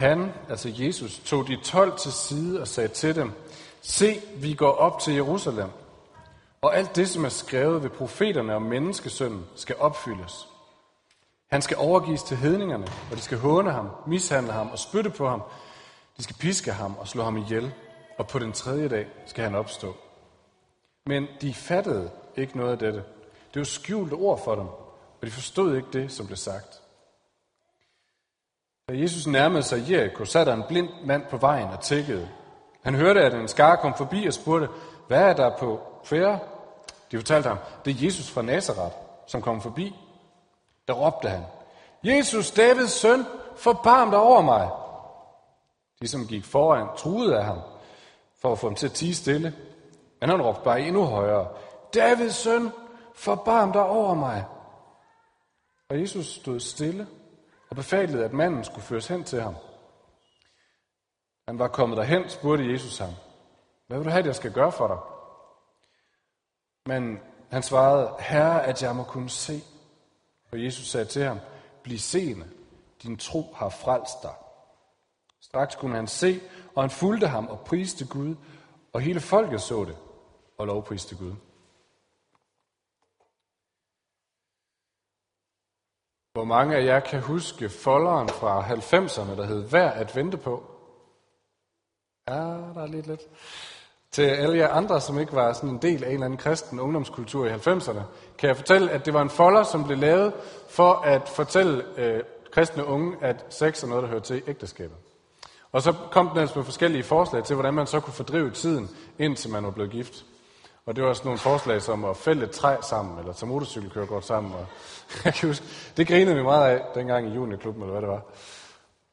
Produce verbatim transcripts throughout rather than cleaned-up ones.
Han, altså Jesus, tog de tolv til side og sagde til dem, se, vi går op til Jerusalem, og alt det, som er skrevet ved profeterne om menneskesønnen, skal opfyldes. Han skal overgives til hedningerne, og de skal håne ham, mishandle ham og spytte på ham. De skal piske ham og slå ham ihjel, og på den tredje dag skal han opstå. Men de fattede ikke noget af dette. Det var skjulte ord for dem, og de forstod ikke det, som blev sagt. Da Jesus nærmede sig Jericho, sad der en blind mand på vejen og tikkede. Han hørte, at en skare kom forbi og spurgte, hvad er der på færde? De fortalte ham, det er Jesus fra Nazaret, som kom forbi. Der råbte han, Jesus, Davids søn, forbarm dig over mig. De, som gik foran, truede af ham, for at få ham til at tie stille. Men han råbte bare endnu højere, Davids søn, forbarm dig over mig. Og Jesus stod stille og befalede, at manden skulle føres hen til ham. Han var kommet derhen, spurgte Jesus ham, hvad vil du have, jeg skal gøre for dig? Men han svarede, Herre, at jeg må kunne se. Og Jesus sagde til ham, bliv seende, din tro har frelst dig. Straks kunne han se, og han fulgte ham og priste Gud, og hele folket så det og lovpriste Gud. Hvor mange af jer kan huske folderen fra halvfemserne, der hed Vær at vente på? Ja, der er lidt lidt. Til alle jer andre, som ikke var sådan en del af en eller anden kristen ungdomskultur i halvfemserne, kan jeg fortælle, at det var en folder, som blev lavet for at fortælle øh, kristne unge, at sex er noget, der hører til ægteskabet. Og så kom den altså med forskellige forslag til, hvordan man så kunne fordrive tiden, indtil man var blevet gift. Og det var sådan nogle forslag som at fælde et træ sammen, eller tage motorcykelkørekort sammen. Og jeg kan huske, det grinede vi meget af dengang i juniorklubben, eller hvad det var.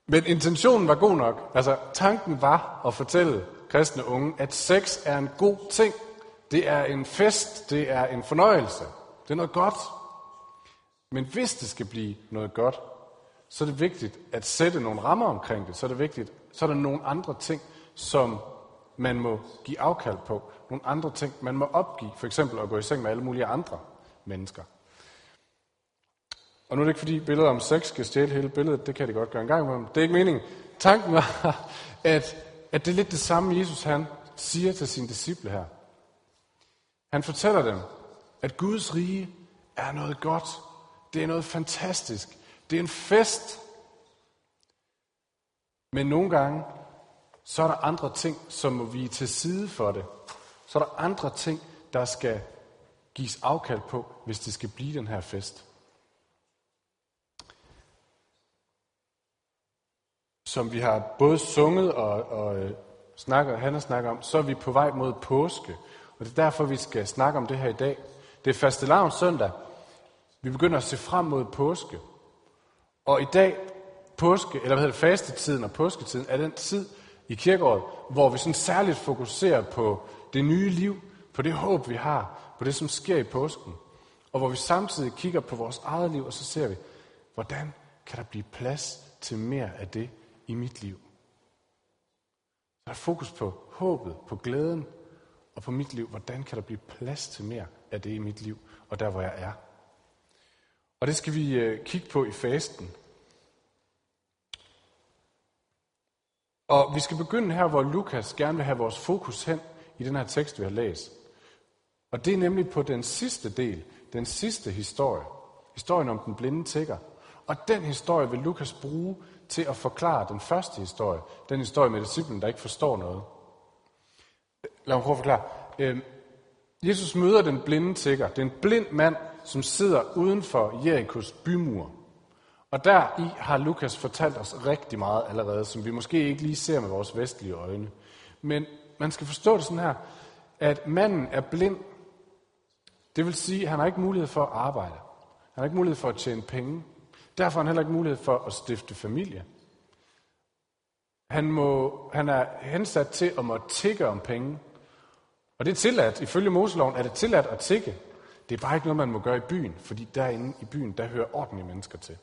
Men intentionen var god nok. Altså, tanken var at fortælle kristne unge, at sex er en god ting. Det er en fest, det er en fornøjelse. Det er noget godt. Men hvis det skal blive noget godt, så er det vigtigt at sætte nogle rammer omkring det. Så er det vigtigt, så er der nogle andre ting, som man må give afkald på. Nogle andre ting, man må opgive. For eksempel at gå i seng med alle mulige andre mennesker. Og nu er det ikke fordi billeder om sex skal stjæle hele billedet. Det kan det godt gøre en gang imellem. Det er ikke meningen. Tanken var, at, at det er lidt det samme, Jesus han siger til sine disciple her. Han fortæller dem, at Guds rige er noget godt. Det er noget fantastisk. Det er en fest. Men nogle gange, så er der andre ting, som må vige til side for det. Så er der andre ting, der skal gives afkald på, hvis det skal blive den her fest. Som vi har både sunget og, og snakker, Hanna snakker om, så er vi på vej mod påske. Og det er derfor, vi skal snakke om det her i dag. Det er fastelavns søndag. Vi begynder at se frem mod påske. Og i dag, påske, eller hvad hedder det, fastetiden og påsketiden, er den tid i kirkeåret, hvor vi sådan særligt fokuserer på det nye liv, på det håb, vi har, på det, som sker i påsken. Og hvor vi samtidig kigger på vores eget liv, og så ser vi, hvordan kan der blive plads til mere af det i mit liv? Der er fokus på håbet, på glæden og på mit liv. Hvordan kan der blive plads til mere af det i mit liv, og der, hvor jeg er? Og det skal vi kigge på i fasten. Og vi skal begynde her, hvor Lukas gerne vil have vores fokus hen i den her tekst, vi har læst. Og det er nemlig på den sidste del, den sidste historie. Historien om den blinde tigger. Og den historie vil Lukas bruge til at forklare den første historie. Den historie med disciplen, der ikke forstår noget. Lad mig prøve at forklare. Øh, Jesus møder den blinde tigger. Det er en blind mand, som sidder uden for Jerikos bymur. Og deri har Lukas fortalt os rigtig meget allerede, som vi måske ikke lige ser med vores vestlige øjne. Men man skal forstå det sådan her, at manden er blind. Det vil sige, at han har ikke mulighed for at arbejde. Han har ikke mulighed for at tjene penge. Derfor har han heller ikke mulighed for at stifte familie. Han, må, han er hensat til at måtte tigge om penge. Og det er tilladt. Ifølge Moseloven er det tilladt at tigge. Det er bare ikke noget, man må gøre i byen, fordi derinde i byen, der hører ordentlige mennesker til.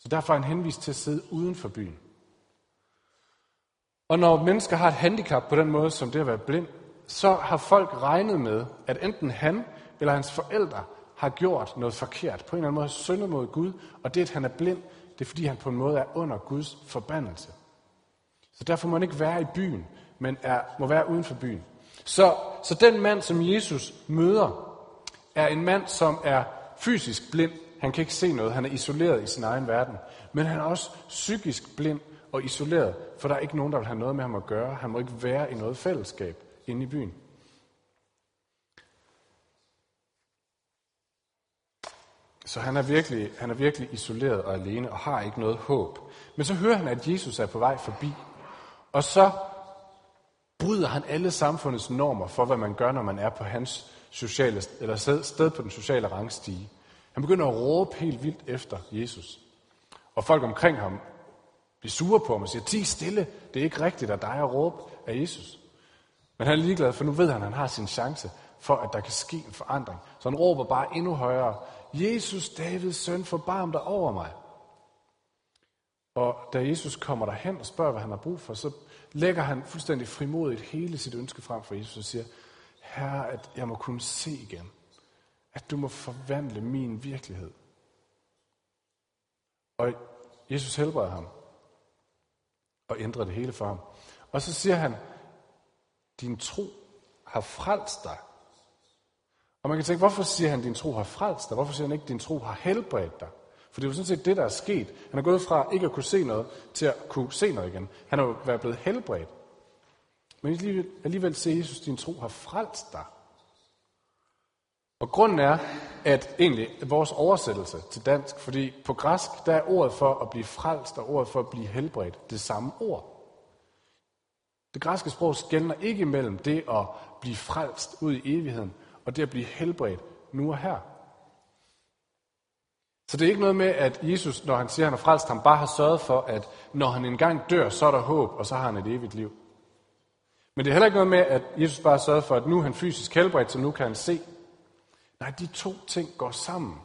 Så derfor er han henvist til at sidde uden for byen. Og når mennesker har et handicap på den måde, som det at være blind, så har folk regnet med, at enten han eller hans forældre har gjort noget forkert, på en eller anden måde syndet mod Gud, og det, at han er blind, det er fordi han på en måde er under Guds forbandelse. Så derfor må han ikke være i byen, men er, må være uden for byen. Så, så den mand, som Jesus møder, er en mand, som er fysisk blind. Han kan ikke se noget, han er isoleret i sin egen verden. Men han er også psykisk blind og isoleret, for der er ikke nogen, der vil have noget med ham at gøre. Han må ikke være i noget fællesskab inde i byen. Så han er, virkelig, han er virkelig isoleret og alene og har ikke noget håb. Men så hører han, at Jesus er på vej forbi. Og så bryder han alle samfundets normer for, hvad man gør, når man er på hans sociale, eller sted på den sociale rangstige. Han begynder at råbe helt vildt efter Jesus. Og folk omkring ham bliver sure på ham og siger, ti stille, det er ikke rigtigt af dig at råbe af Jesus. Men han er ligeglad, for nu ved han, at han har sin chance for, at der kan ske en forandring. Så han råber bare endnu højere, Jesus, Davids søn, forbarm dig over mig. Og da Jesus kommer derhen og spørger, hvad han har brug for, så lægger han fuldstændig frimodigt hele sit ønske frem for Jesus og siger, Herre, at jeg må kunne se igen. At du må forvandle min virkelighed. Og Jesus helbreder ham og ændrer det hele for ham. Og så siger han, din tro har frelst dig. Og man kan tænke, hvorfor siger han, din tro har frelst dig? Hvorfor siger han ikke, din tro har helbredt dig? For det er jo sådan set det, der er sket. Han er gået fra ikke at kunne se noget, til at kunne se noget igen. Han har jo været blevet helbredt. Men alligevel, alligevel siger Jesus, din tro har frelst dig. Og grunden er, at egentlig vores oversættelse til dansk, fordi på græsk, der er ordet for at blive frelst, og ordet for at blive helbredt, det samme ord. Det græske sprog skelner ikke mellem det at blive frelst ud i evigheden, og det at blive helbredt nu og her. Så det er ikke noget med, at Jesus, når han siger, at han er frelst, han bare har sørget for, at når han engang dør, så er der håb, og så har han et evigt liv. Men det er heller ikke noget med, at Jesus bare har sørget for, at nu er han fysisk helbredt, så nu kan han se. Nej, de to ting går sammen.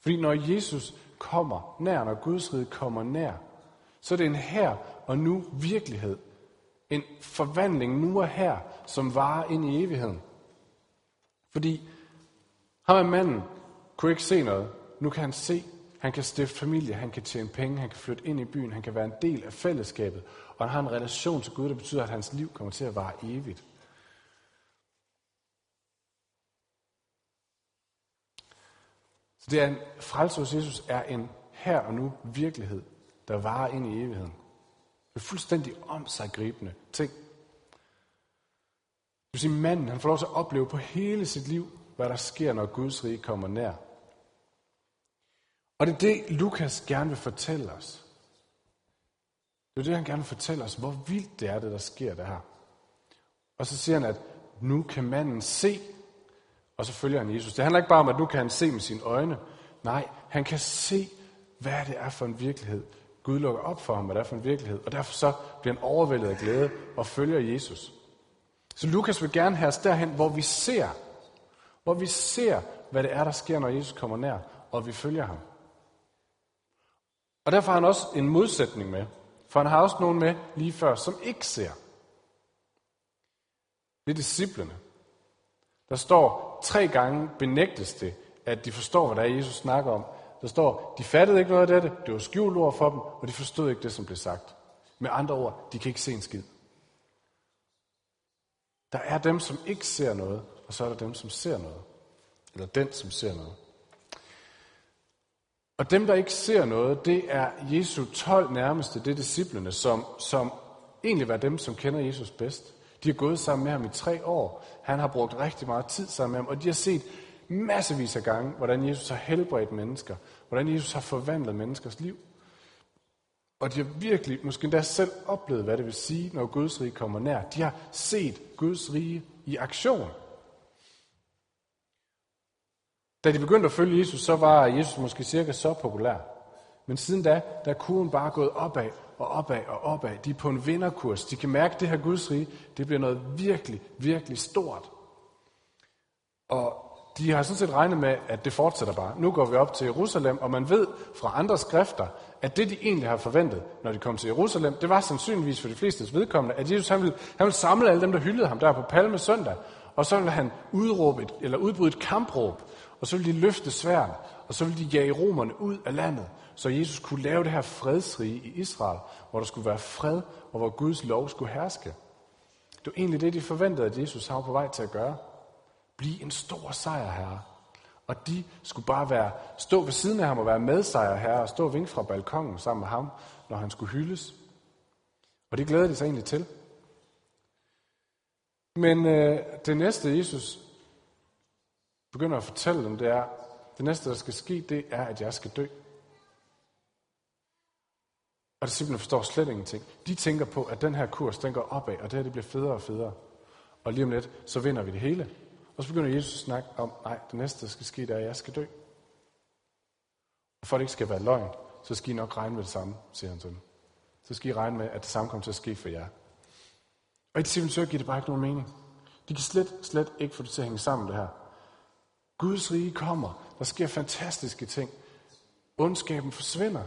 Fordi når Jesus kommer nær, når Guds rige kommer nær, så er det en her og nu virkelighed. En forvandling nu og her, som varer ind i evigheden. Fordi ham er manden, kunne ikke se noget. Nu kan han se, han kan stifte familie, han kan tjene penge, han kan flytte ind i byen, han kan være en del af fællesskabet. Og han har en relation til Gud, der betyder, at hans liv kommer til at vare evigt. Så det er en frelse hos Jesus er en her og nu virkelighed, der varer ind i evigheden. Det er fuldstændig om sig gribende ting. Det vil sige, manden han får lov til at opleve på hele sit liv, hvad der sker, når Guds rige kommer nær. Og det er det, Lukas gerne vil fortælle os. Det er det, han gerne vil fortælle os, hvor vildt det er, det der sker der her. Og så siger han, at nu kan manden se, og så følger han Jesus. Det handler ikke bare om, at nu kan han se med sine øjne. Nej, han kan se, hvad det er for en virkelighed. Gud lukker op for ham, hvad det er for en virkelighed. Og derfor så bliver han overvældet af glæde og følger Jesus. Så Lukas vil gerne have os derhen, hvor vi ser. Hvor vi ser, hvad det er, der sker, når Jesus kommer nær, og vi følger ham. Og derfor har han også en modsætning med. For han har også nogen med lige før, som ikke ser. Det er disciplerne. Der står, tre gange benægtes det, at de forstår, hvad der er, Jesus snakker om. Der står, de fattede ikke noget af det, det var skjult ord for dem, og de forstod ikke det, som blev sagt. Med andre ord, de kan ikke se en skid. Der er dem, som ikke ser noget, og så er der dem, som ser noget. Eller den, som ser noget. Og dem, der ikke ser noget, det er Jesu tolv nærmeste, det er disciplene, som, som egentlig var dem, som kender Jesus bedst. De har gået sammen med ham i tre år. Han har brugt rigtig meget tid sammen med ham, og de har set massevis af gange, hvordan Jesus har helbredt mennesker, hvordan Jesus har forvandlet menneskers liv. Og de har virkelig, måske endda selv oplevet, hvad det vil sige, når Guds rige kommer nær. De har set Guds rige i aktion. Da de begyndte at følge Jesus, så var Jesus måske cirka så populær. Men siden da, der er kurven bare gået opad og opad og opad. De er på en vinderkurs. De kan mærke, at det her Guds rige, det bliver noget virkelig, virkelig stort. Og de har sådan set regnet med, at det fortsætter bare. Nu går vi op til Jerusalem, og man ved fra andre skrifter, at det de egentlig har forventet, når de kom til Jerusalem, det var sandsynligvis for de flestes vedkommende, at Jesus han ville, han ville samle alle dem, der hyldede ham der på Palmesøndag, og så ville han udråbe et, eller udbryde et kampråb, og så ville de løfte sværd, og så ville de jage romerne ud af landet, så Jesus kunne lave det her fredsrige i Israel, hvor der skulle være fred, og hvor Guds lov skulle herske. Det var egentlig det, de forventede, at Jesus var på vej til at gøre. Bliv en stor sejrherre. Og de skulle bare være, stå ved siden af ham og være medsejrherre og stå og vinke fra balkongen sammen med ham, når han skulle hyldes. Og det glæder de sig egentlig til. Men øh, det næste, Jesus begynder at fortælle dem, det er, det næste, der skal ske, det er, at jeg skal dø. Og det simpelthen forstår slet ingenting. De tænker på, at den her kurs, den går opad, og det her, det bliver federe og federe. Og lige om lidt, så vinder vi det hele. Og så begynder Jesus at snakke om, nej, det næste, der skal ske, det er, at jeg skal dø. Og for det ikke skal være løgn, så skal I nok regne med det samme, siger han til dem. Så skal I regne med, at det samme kommer til at ske for jer. Og i det simpelthen så giver det bare ikke nogen mening. De kan slet, slet ikke få det til at hænge sammen, det her. Guds rige kommer. Der sker fantastiske ting. Ondskaben forsvinder.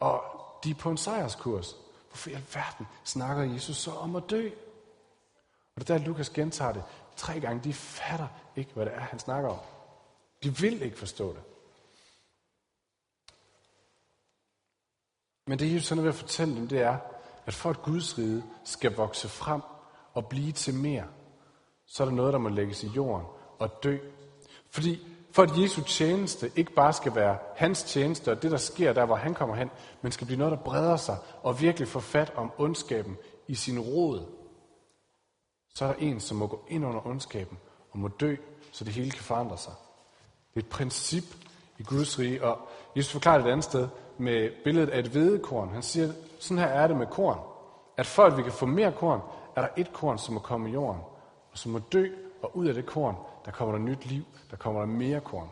Og de er på en sejrskurs. Hvorfor i alverden snakker Jesus så om at dø? Og det er der, Lukas gentager det tre gange. De fatter ikke, hvad det er, han snakker om. De vil ikke forstå det. Men det, Jesus er ved at fortælle dem, det er, at for at Guds rige skal vokse frem og blive til mere, så er der noget, der må lægges i jorden og dø. Fordi for at Jesu tjeneste ikke bare skal være hans tjeneste og det, der sker der, hvor han kommer hen, men skal blive noget, der breder sig og virkelig får fat om ondskaben i sin rod, så er der en, som må gå ind under ondskaben og må dø, så det hele kan forandre sig. Det er et princip i Guds rige, og Jesus forklarer det et andet sted med billedet af et hvedekorn. Han siger, sådan her er det med korn, at for at vi kan få mere korn, er der et korn, som må komme i jorden, og som må dø, og ud af det korn, der kommer der nyt liv, der kommer der mere korn.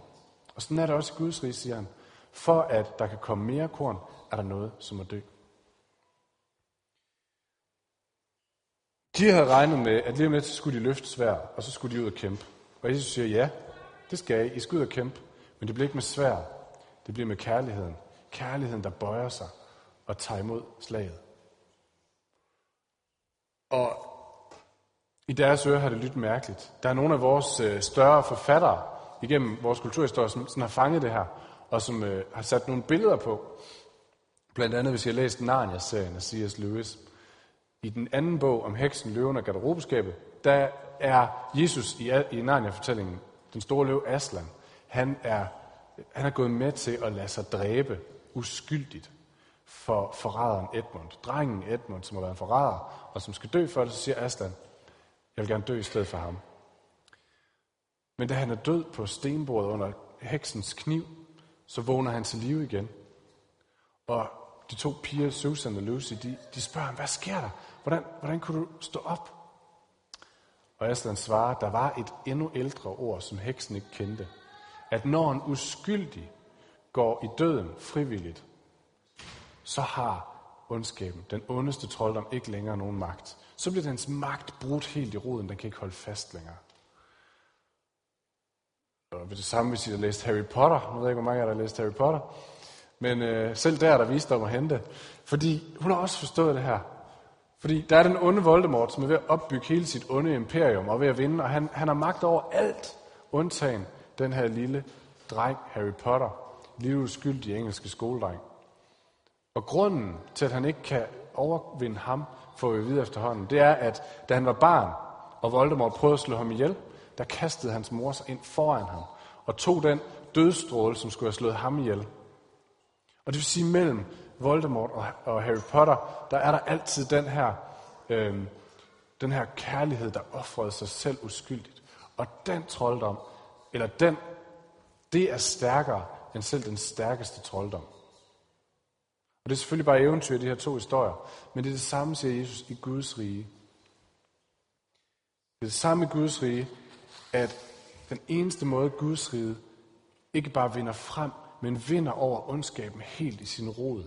Og sådan er det også i Guds rige, siger han. For at der kan komme mere korn, er der noget, som må dø. De havde regnet med, at lige om lidt, så skulle de løfte sværd, og så skulle de ud og kæmpe. Og Jesus siger, ja, det skal I. I skal ud og kæmpe, men det bliver ikke med sværd. Det bliver med kærligheden. Kærligheden, der bøjer sig og tager imod slaget. Og i deres ører har det lyttet mærkeligt. Der er nogle af vores større forfattere igennem vores kulturhistorie, som sådan har fanget det her, og som øh, har sat nogle billeder på. Blandt andet, hvis I har læst Narnia-serien af C S Lewis. I den anden bog om heksen, løven og garderobeskabet, der er Jesus i, i Narnia-fortællingen, den store løv Aslan, han er, han er gået med til at lade sig dræbe uskyldigt for forræderen Edmund. Drengen Edmund, som har været en forræder, og som skal dø for det, så siger Aslan, jeg vil gerne dø i stedet for ham. Men da han er død på stenbordet under heksens kniv, så vågner han til live igen. Og de to piger, Susan og Lucy, de, de spørger ham, hvad sker der? Hvordan, hvordan kunne du stå op? Og Aslan svarer, der var et endnu ældre ord, som heksen ikke kendte. At når en uskyldig går i døden frivilligt, så har ondskaben, den ondeste trolddom, ikke længere nogen magt. Så bliver dens magt brudt helt i roden, den kan ikke holde fast længere. Og ved det samme, hvis I har læst Harry Potter, nu ved jeg ikke, hvor mange af jer, der har læst Harry Potter, men øh, selv der er der visdom at hente, fordi hun har også forstået det her. Fordi der er den onde Voldemort, som er ved at opbygge hele sit onde imperium og ved at vinde, og han, han har magt over alt, undtagen den her lille dreng, Harry Potter, lille uskyldige engelske skoledreng. Og grunden til, at han ikke kan overvinde ham, får vi videre efterhånden, det er, at da han var barn, og Voldemort prøvede at slå ham ihjel, der kastede hans mor sig ind foran ham, og tog den dødsstråle, som skulle have slået ham ihjel. Og det vil sige, mellem Voldemort og Harry Potter, der er der altid den her, øh, den her kærlighed, der ofrede sig selv uskyldigt. Og den trolddom, eller den, det er stærkere end selv den stærkeste trolddom. Og det er selvfølgelig bare eventyr, de her to historier. Men det er det samme, siger Jesus, i Guds rige. Det er det samme i Guds rige, at den eneste måde, Guds rige ikke bare vinder frem, men vinder over ondskaben helt i sin rod,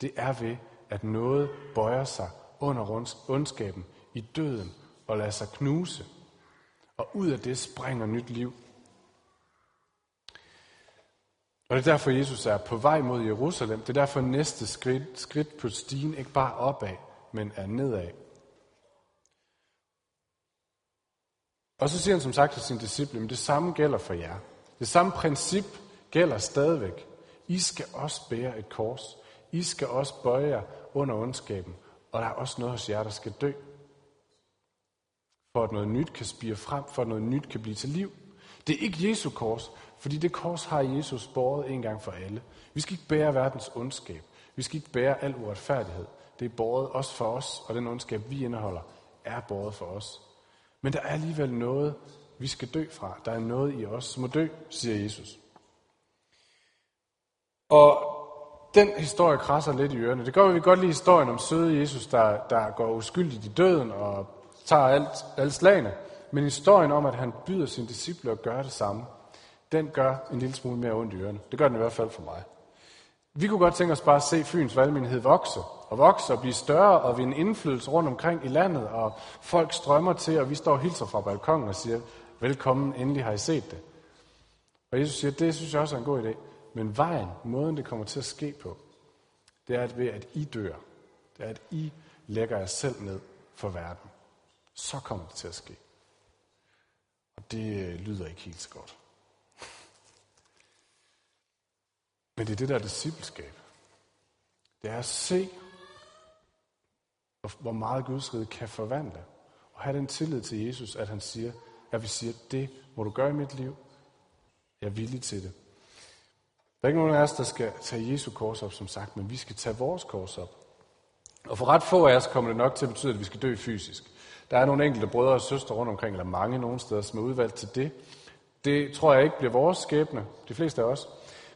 det er ved, at noget bøjer sig under ondskaben i døden og lader sig knuse. Og ud af det springer nyt liv. Og det er derfor, Jesus er på vej mod Jerusalem. Det er derfor, næste skridt, skridt på stigen ikke bare opad, men er nedad. Og så siger han som sagt til sine disciple, men det samme gælder for jer. Det samme princip gælder stadigvæk. I skal også bære et kors. I skal også bøje jer under ondskaben. Og der er også noget hos jer, der skal dø. For at noget nyt kan spire frem, for at noget nyt kan blive til liv. Det er ikke Jesu kors, fordi det kors har Jesus båret en gang for alle. Vi skal ikke bære verdens ondskab. Vi skal ikke bære al uretfærdighed. Det er båret også for os, og den ondskab, vi indeholder, er båret for os. Men der er alligevel noget, vi skal dø fra. Der er noget i os, som må dø, siger Jesus. Og den historie krasser lidt i ørerne. Det gør, at vi godt lide historien om søde Jesus, der, der går uskyldigt i døden og tager alt, alle slagene. Men historien om, at han byder sine disciple at gøre det samme, den gør en lille smule mere ondt i ørerne. Det gør den i hvert fald for mig. Vi kunne godt tænke os bare at se Fyns valgmenighed vokse og vokse og blive større og vinde indflydelse rundt omkring i landet, og folk strømmer til, og vi står og hilser fra balkongen og siger, velkommen, endelig har I set det. Og Jesus siger, det synes jeg også er en god idé. Men vejen, måden det kommer til at ske på, det er ved, at I dør. Det er, at I lægger jer selv ned for verden. Så kommer det til at ske. Og det lyder ikke helt så godt. Men det er det, der er discipleskab. Det er at se, hvor meget Guds rige kan forvandle. Og have den tillid til Jesus, at han siger, at vi siger, det må du gøre i mit liv. Jeg er villig til det. Der er ikke nogen af os, der skal tage Jesu kors op, som sagt, men vi skal tage vores kors op. Og for ret få af os kommer det nok til at betyde, at vi skal dø fysisk. Der er nogle enkelte brødre og søstre rundt omkring, eller mange nogle steder, som er udvalgt til det. Det tror jeg ikke bliver vores skæbne, de fleste af os.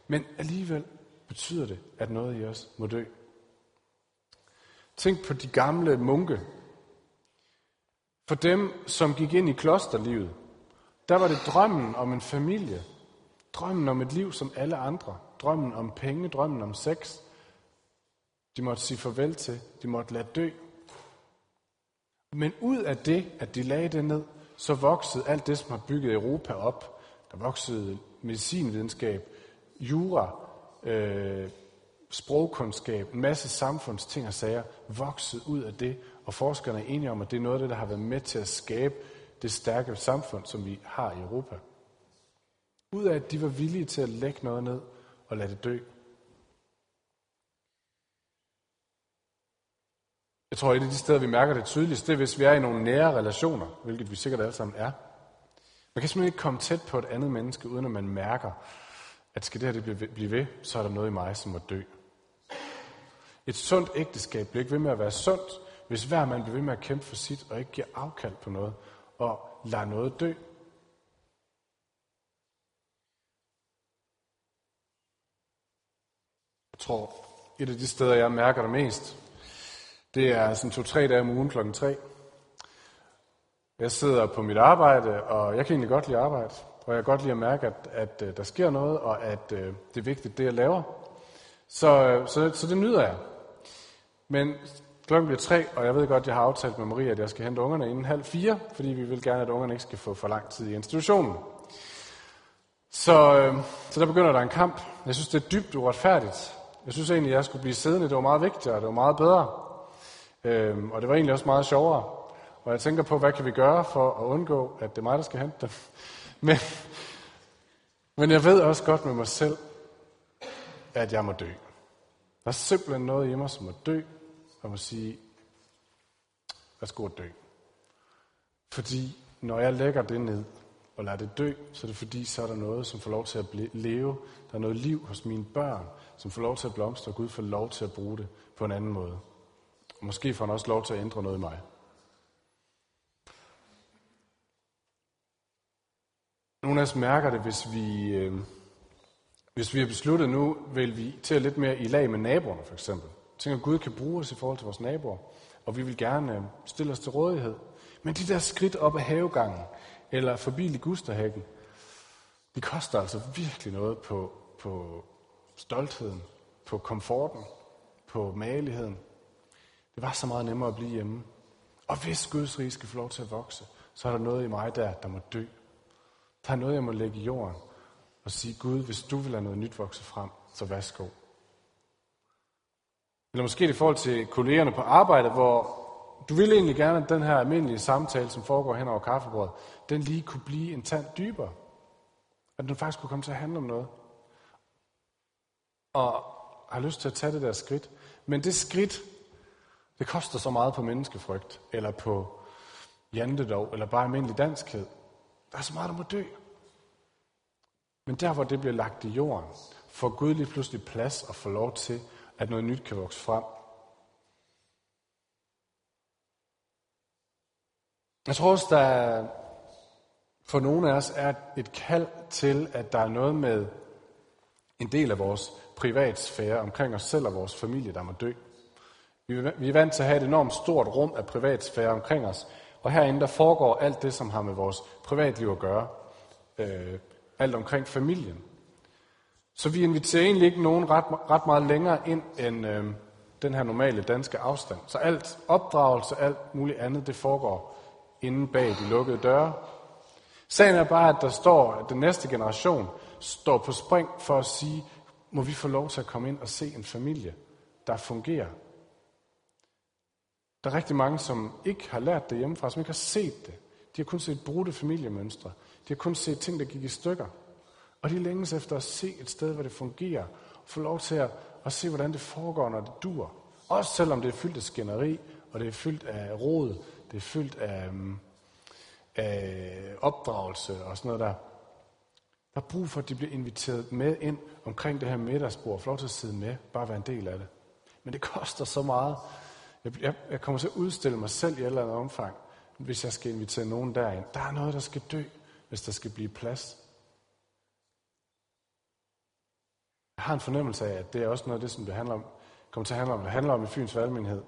Men alligevel betyder det, at noget i os må dø. Tænk på de gamle munke. For dem, som gik ind i klosterlivet, der var det drømmen om en familie. Drømmen om et liv som alle andre. Drømmen om penge, drømmen om sex. De måtte sige farvel til. De måtte lade dø. Men ud af det, at de lagde det ned, så voksede alt det, som har bygget Europa op. Der voksede medicinvidenskab, jura, øh, sprogkundskab, en masse samfundsting og sager, voksede ud af det. Og forskerne er enige om, at det er noget af det, der har været med til at skabe det stærke samfund, som vi har i Europa. Ud af, at de var villige til at lægge noget ned og lade det dø. Jeg tror, at et af de steder, vi mærker det tydeligst, det er, hvis vi er i nogle nære relationer, hvilket vi sikkert alle sammen er. Man kan simpelthen ikke komme tæt på et andet menneske, uden at man mærker, at skal det her det blive ved, så er der noget i mig, som må dø. Et sundt ægteskab bliver ikke ved med at være sundt, hvis hver mand bliver ved med at kæmpe for sit, og ikke giver afkald på noget, og lader noget dø. Jeg tror, et af de steder, jeg mærker det mest, det er sådan to-tre dage om ugen klokken tre. Jeg sidder på mit arbejde, og jeg kan egentlig godt lide arbejde. Og jeg kan godt lide at mærke, at, at der sker noget, og at det er vigtigt, det jeg laver. Så, så, så det nyder jeg. Men klokken bliver tre, og jeg ved godt, jeg har aftalt med Maria, at jeg skal hente ungerne inden halv fire, fordi vi vil gerne, at ungerne ikke skal få for lang tid i institutionen. Så, så der begynder der en kamp. Jeg synes, det er dybt uretfærdigt. Jeg synes egentlig, at jeg skulle blive siddende. Det var meget vigtigere, det var meget bedre. Øhm, og det var egentlig også meget sjovere. Og jeg tænker på, hvad kan vi gøre for at undgå, at det er mig, der skal hente dem. Men, men jeg ved også godt med mig selv, at jeg må dø. Der er simpelthen noget i mig, som må dø. Jeg må sige, værsgo at dø. Fordi når jeg lægger det ned og lader det dø, så er det fordi, så er der noget, som får lov til at leve. Der er noget liv hos mine børn, som får lov til at blomstre, og Gud får lov til at bruge det på en anden måde. Og måske får han også lov til at ændre noget i mig. Nogle af os mærker det, hvis vi, øh, hvis vi har besluttet, nu vil vi til at lidt mere i lag med naboerne, for eksempel. Jeg tænker, at Gud kan bruge os i forhold til vores naboer, og vi vil gerne stille os til rådighed. Men de der skridt op ad havegangen, eller forbi ligusterhækken, de koster altså virkelig noget på, på stoltheden, på komforten, på mageligheden. Det var så meget nemmere at blive hjemme. Og hvis Guds rige skal få lov til at vokse, så er der noget i mig, der, der må dø. Der er noget, jeg må lægge i jorden og sige, Gud, hvis du vil have noget nyt vokse frem, så værsgo. Eller måske i forhold til kollegerne på arbejde, hvor du ville egentlig gerne, at den her almindelige samtale, som foregår hen over kaffebordet, den lige kunne blive en tand dybere. At den faktisk kunne komme til at handle om noget. og har lyst til at tage det der skridt. Men det skridt, det koster så meget på menneskefrygt, eller på jantedov, eller bare almindelig danskhed. Der er så meget, der må dø. Men der, hvor det bliver lagt i jorden, får Gud lige pludselig plads og får lov til, at noget nyt kan vokse frem. Jeg tror også, der for nogle af os er et kald til, at der er noget med en del af vores privatsfære omkring os selv og vores familie, der må dø. Vi er vant til at have et enormt stort rum af privatsfære omkring os, og herinde der foregår alt det, som har med vores privatliv at gøre. Øh, alt omkring familien. Så vi inviterer egentlig ikke nogen ret, ret meget længere ind end øh, den her normale danske afstand. Så alt opdragelse, alt muligt andet, det foregår inde bag de lukkede døre. Sagen er bare, at der står, at den næste generation står på spring for at sige, må vi få lov til at komme ind og se en familie, der fungerer. Der er rigtig mange, som ikke har lært det hjemmefra, som ikke har set det. De har kun set brudte familiemønstre. De har kun set ting, der gik i stykker. Og de længes efter at se et sted, hvor det fungerer. Få lov til at, at se, hvordan det foregår, når det dur. Også selvom det er fyldt af skænderi, og det er fyldt af rod, det er fyldt af, af opdragelse og sådan noget der. Der er brug for, at de bliver inviteret med ind omkring det her middagsbord. Få lov til at sidde med, bare være en del af det. Men det koster så meget. Jeg, jeg, jeg kommer til at udstille mig selv i et eller andet omfang, hvis jeg skal invitere nogen derind. Der er noget, der skal dø, hvis der skal blive plads. Jeg har en fornemmelse af, at det er også noget af det, som det handler om, kommer til at handle om. Det handler om i Fyns valgmenighed.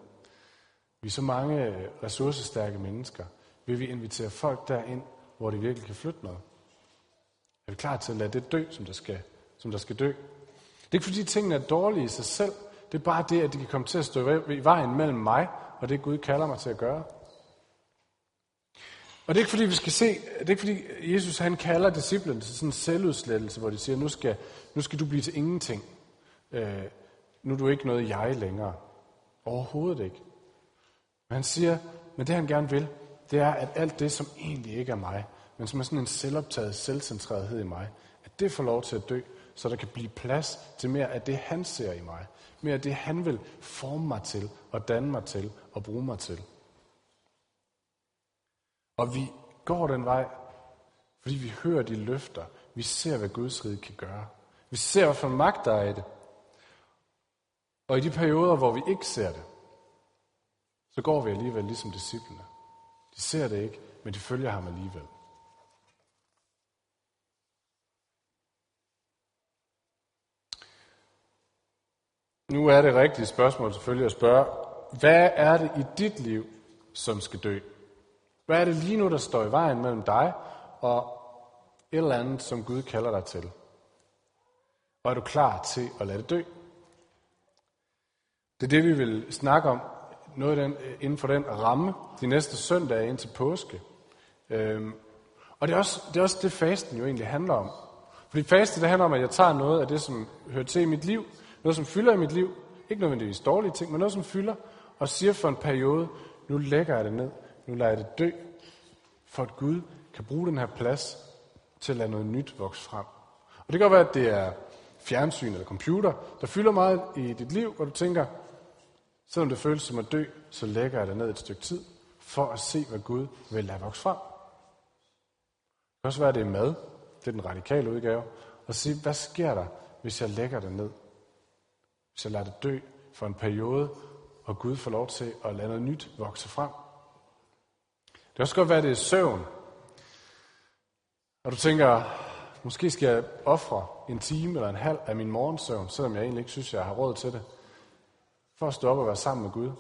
Vi er så mange ressourcestærke mennesker. Vil vi invitere folk derind, hvor de virkelig kan flytte noget? Er vi klar til at lade det dø, som der skal, som der skal dø? Det er ikke fordi tingene er dårlige i sig selv. Det er bare det, at de kan komme til at stå i vejen mellem mig og det, Gud kalder mig til at gøre. Og det er ikke fordi, vi skal se, det er ikke fordi Jesus han kalder disciplene til sådan en selvudslettelse, hvor de siger, nu skal, nu skal du blive til ingenting. Øh, nu er du ikke noget jeg længere. Overhovedet ikke. Men han siger, men det han gerne vil, det er, at alt det, som egentlig ikke er mig, men som er sådan en selvoptaget selvcentrerethed i mig, at det får lov til at dø, så der kan blive plads til mere af det, han ser i mig. Mere af det, han vil forme mig til, og danne mig til, og bruge mig til. Og vi går den vej, fordi vi hører de løfter. Vi ser, hvad Guds rige kan gøre. Vi ser, hvad for magt der er i det. Og i de perioder, hvor vi ikke ser det, så går vi alligevel ligesom disciplene. De ser det ikke, men de følger ham alligevel. Nu er det rigtige spørgsmål selvfølgelig at spørge, hvad er det i dit liv, som skal dø? Hvad er det lige nu, der står i vejen mellem dig og et eller andet, som Gud kalder dig til? Og er du klar til at lade det dø? Det er det, vi vil snakke om noget den, inden for den ramme de næste søndage indtil påske. Øhm, og det er, også, det er også det, fasten jo egentlig handler om. Fordi fasten, det handler om, at jeg tager noget af det, som hører til i mit liv, noget, som fylder i mit liv, ikke nødvendigvis dårlige ting, men noget, som fylder, og siger for en periode, nu lægger jeg det ned, nu lader jeg det dø, for at Gud kan bruge den her plads til at lade noget nyt vokse frem. Og det kan godt være, at det er fjernsyn eller computer, der fylder meget i dit liv, og du tænker, selvom det føles som at dø, så lægger jeg det ned et stykke tid, for at se, hvad Gud vil lade vokse frem. Det kan også være, at det er mad, det er den radikale udgave, og sige, hvad sker der, hvis jeg lægger det ned? Hvis jeg lader det dø for en periode, og Gud får lov til at lade noget nyt vokse frem. Det kan også godt være, at det er søvn. Og du tænker, måske skal jeg ofre en time eller en halv af min morgensøvn, selvom jeg egentlig ikke synes, jeg har råd til det, for at stå op og være sammen med Gud.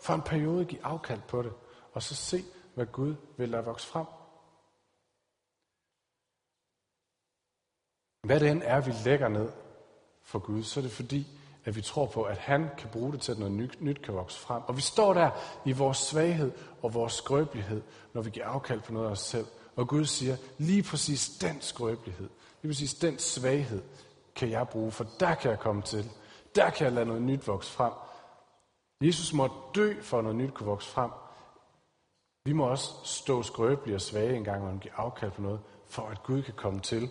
For en periode give afkald på det, og så se, hvad Gud vil lade vokse frem. Hvad det end er, vi lægger ned for Gud, så er det fordi, at vi tror på, at han kan bruge det til, at noget nyt, nyt kan vokse frem. Og vi står der i vores svaghed og vores skrøbelighed, når vi giver afkald på noget af os selv. Og Gud siger, lige præcis den skrøbelighed, lige præcis den svaghed, kan jeg bruge, for der kan jeg komme til. Der kan jeg lade noget nyt vokse frem. Jesus måtte dø, for noget nyt kunne vokse frem. Vi må også stå skrøbelige og svage en gang, når vi giver afkald på noget, for at Gud kan komme til.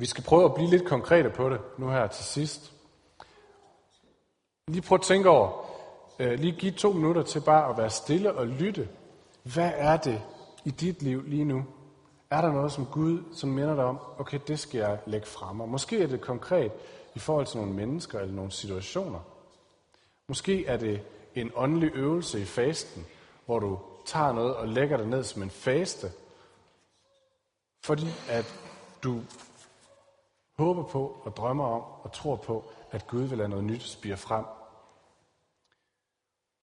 Vi skal prøve at blive lidt konkrete på det nu her til sidst. Lige prøv at tænke over, lige give to minutter til bare at være stille og lytte. Hvad er det i dit liv lige nu? Er der noget som Gud, som minder dig om, okay, det skal jeg lægge frem. Og måske er det konkret i forhold til nogle mennesker eller nogle situationer. Måske er det en åndelig øvelse i fasten, hvor du tager noget og lægger det ned som en faste, fordi at du håber på og drømmer om og tror på, at Gud vil lade noget nyt spire frem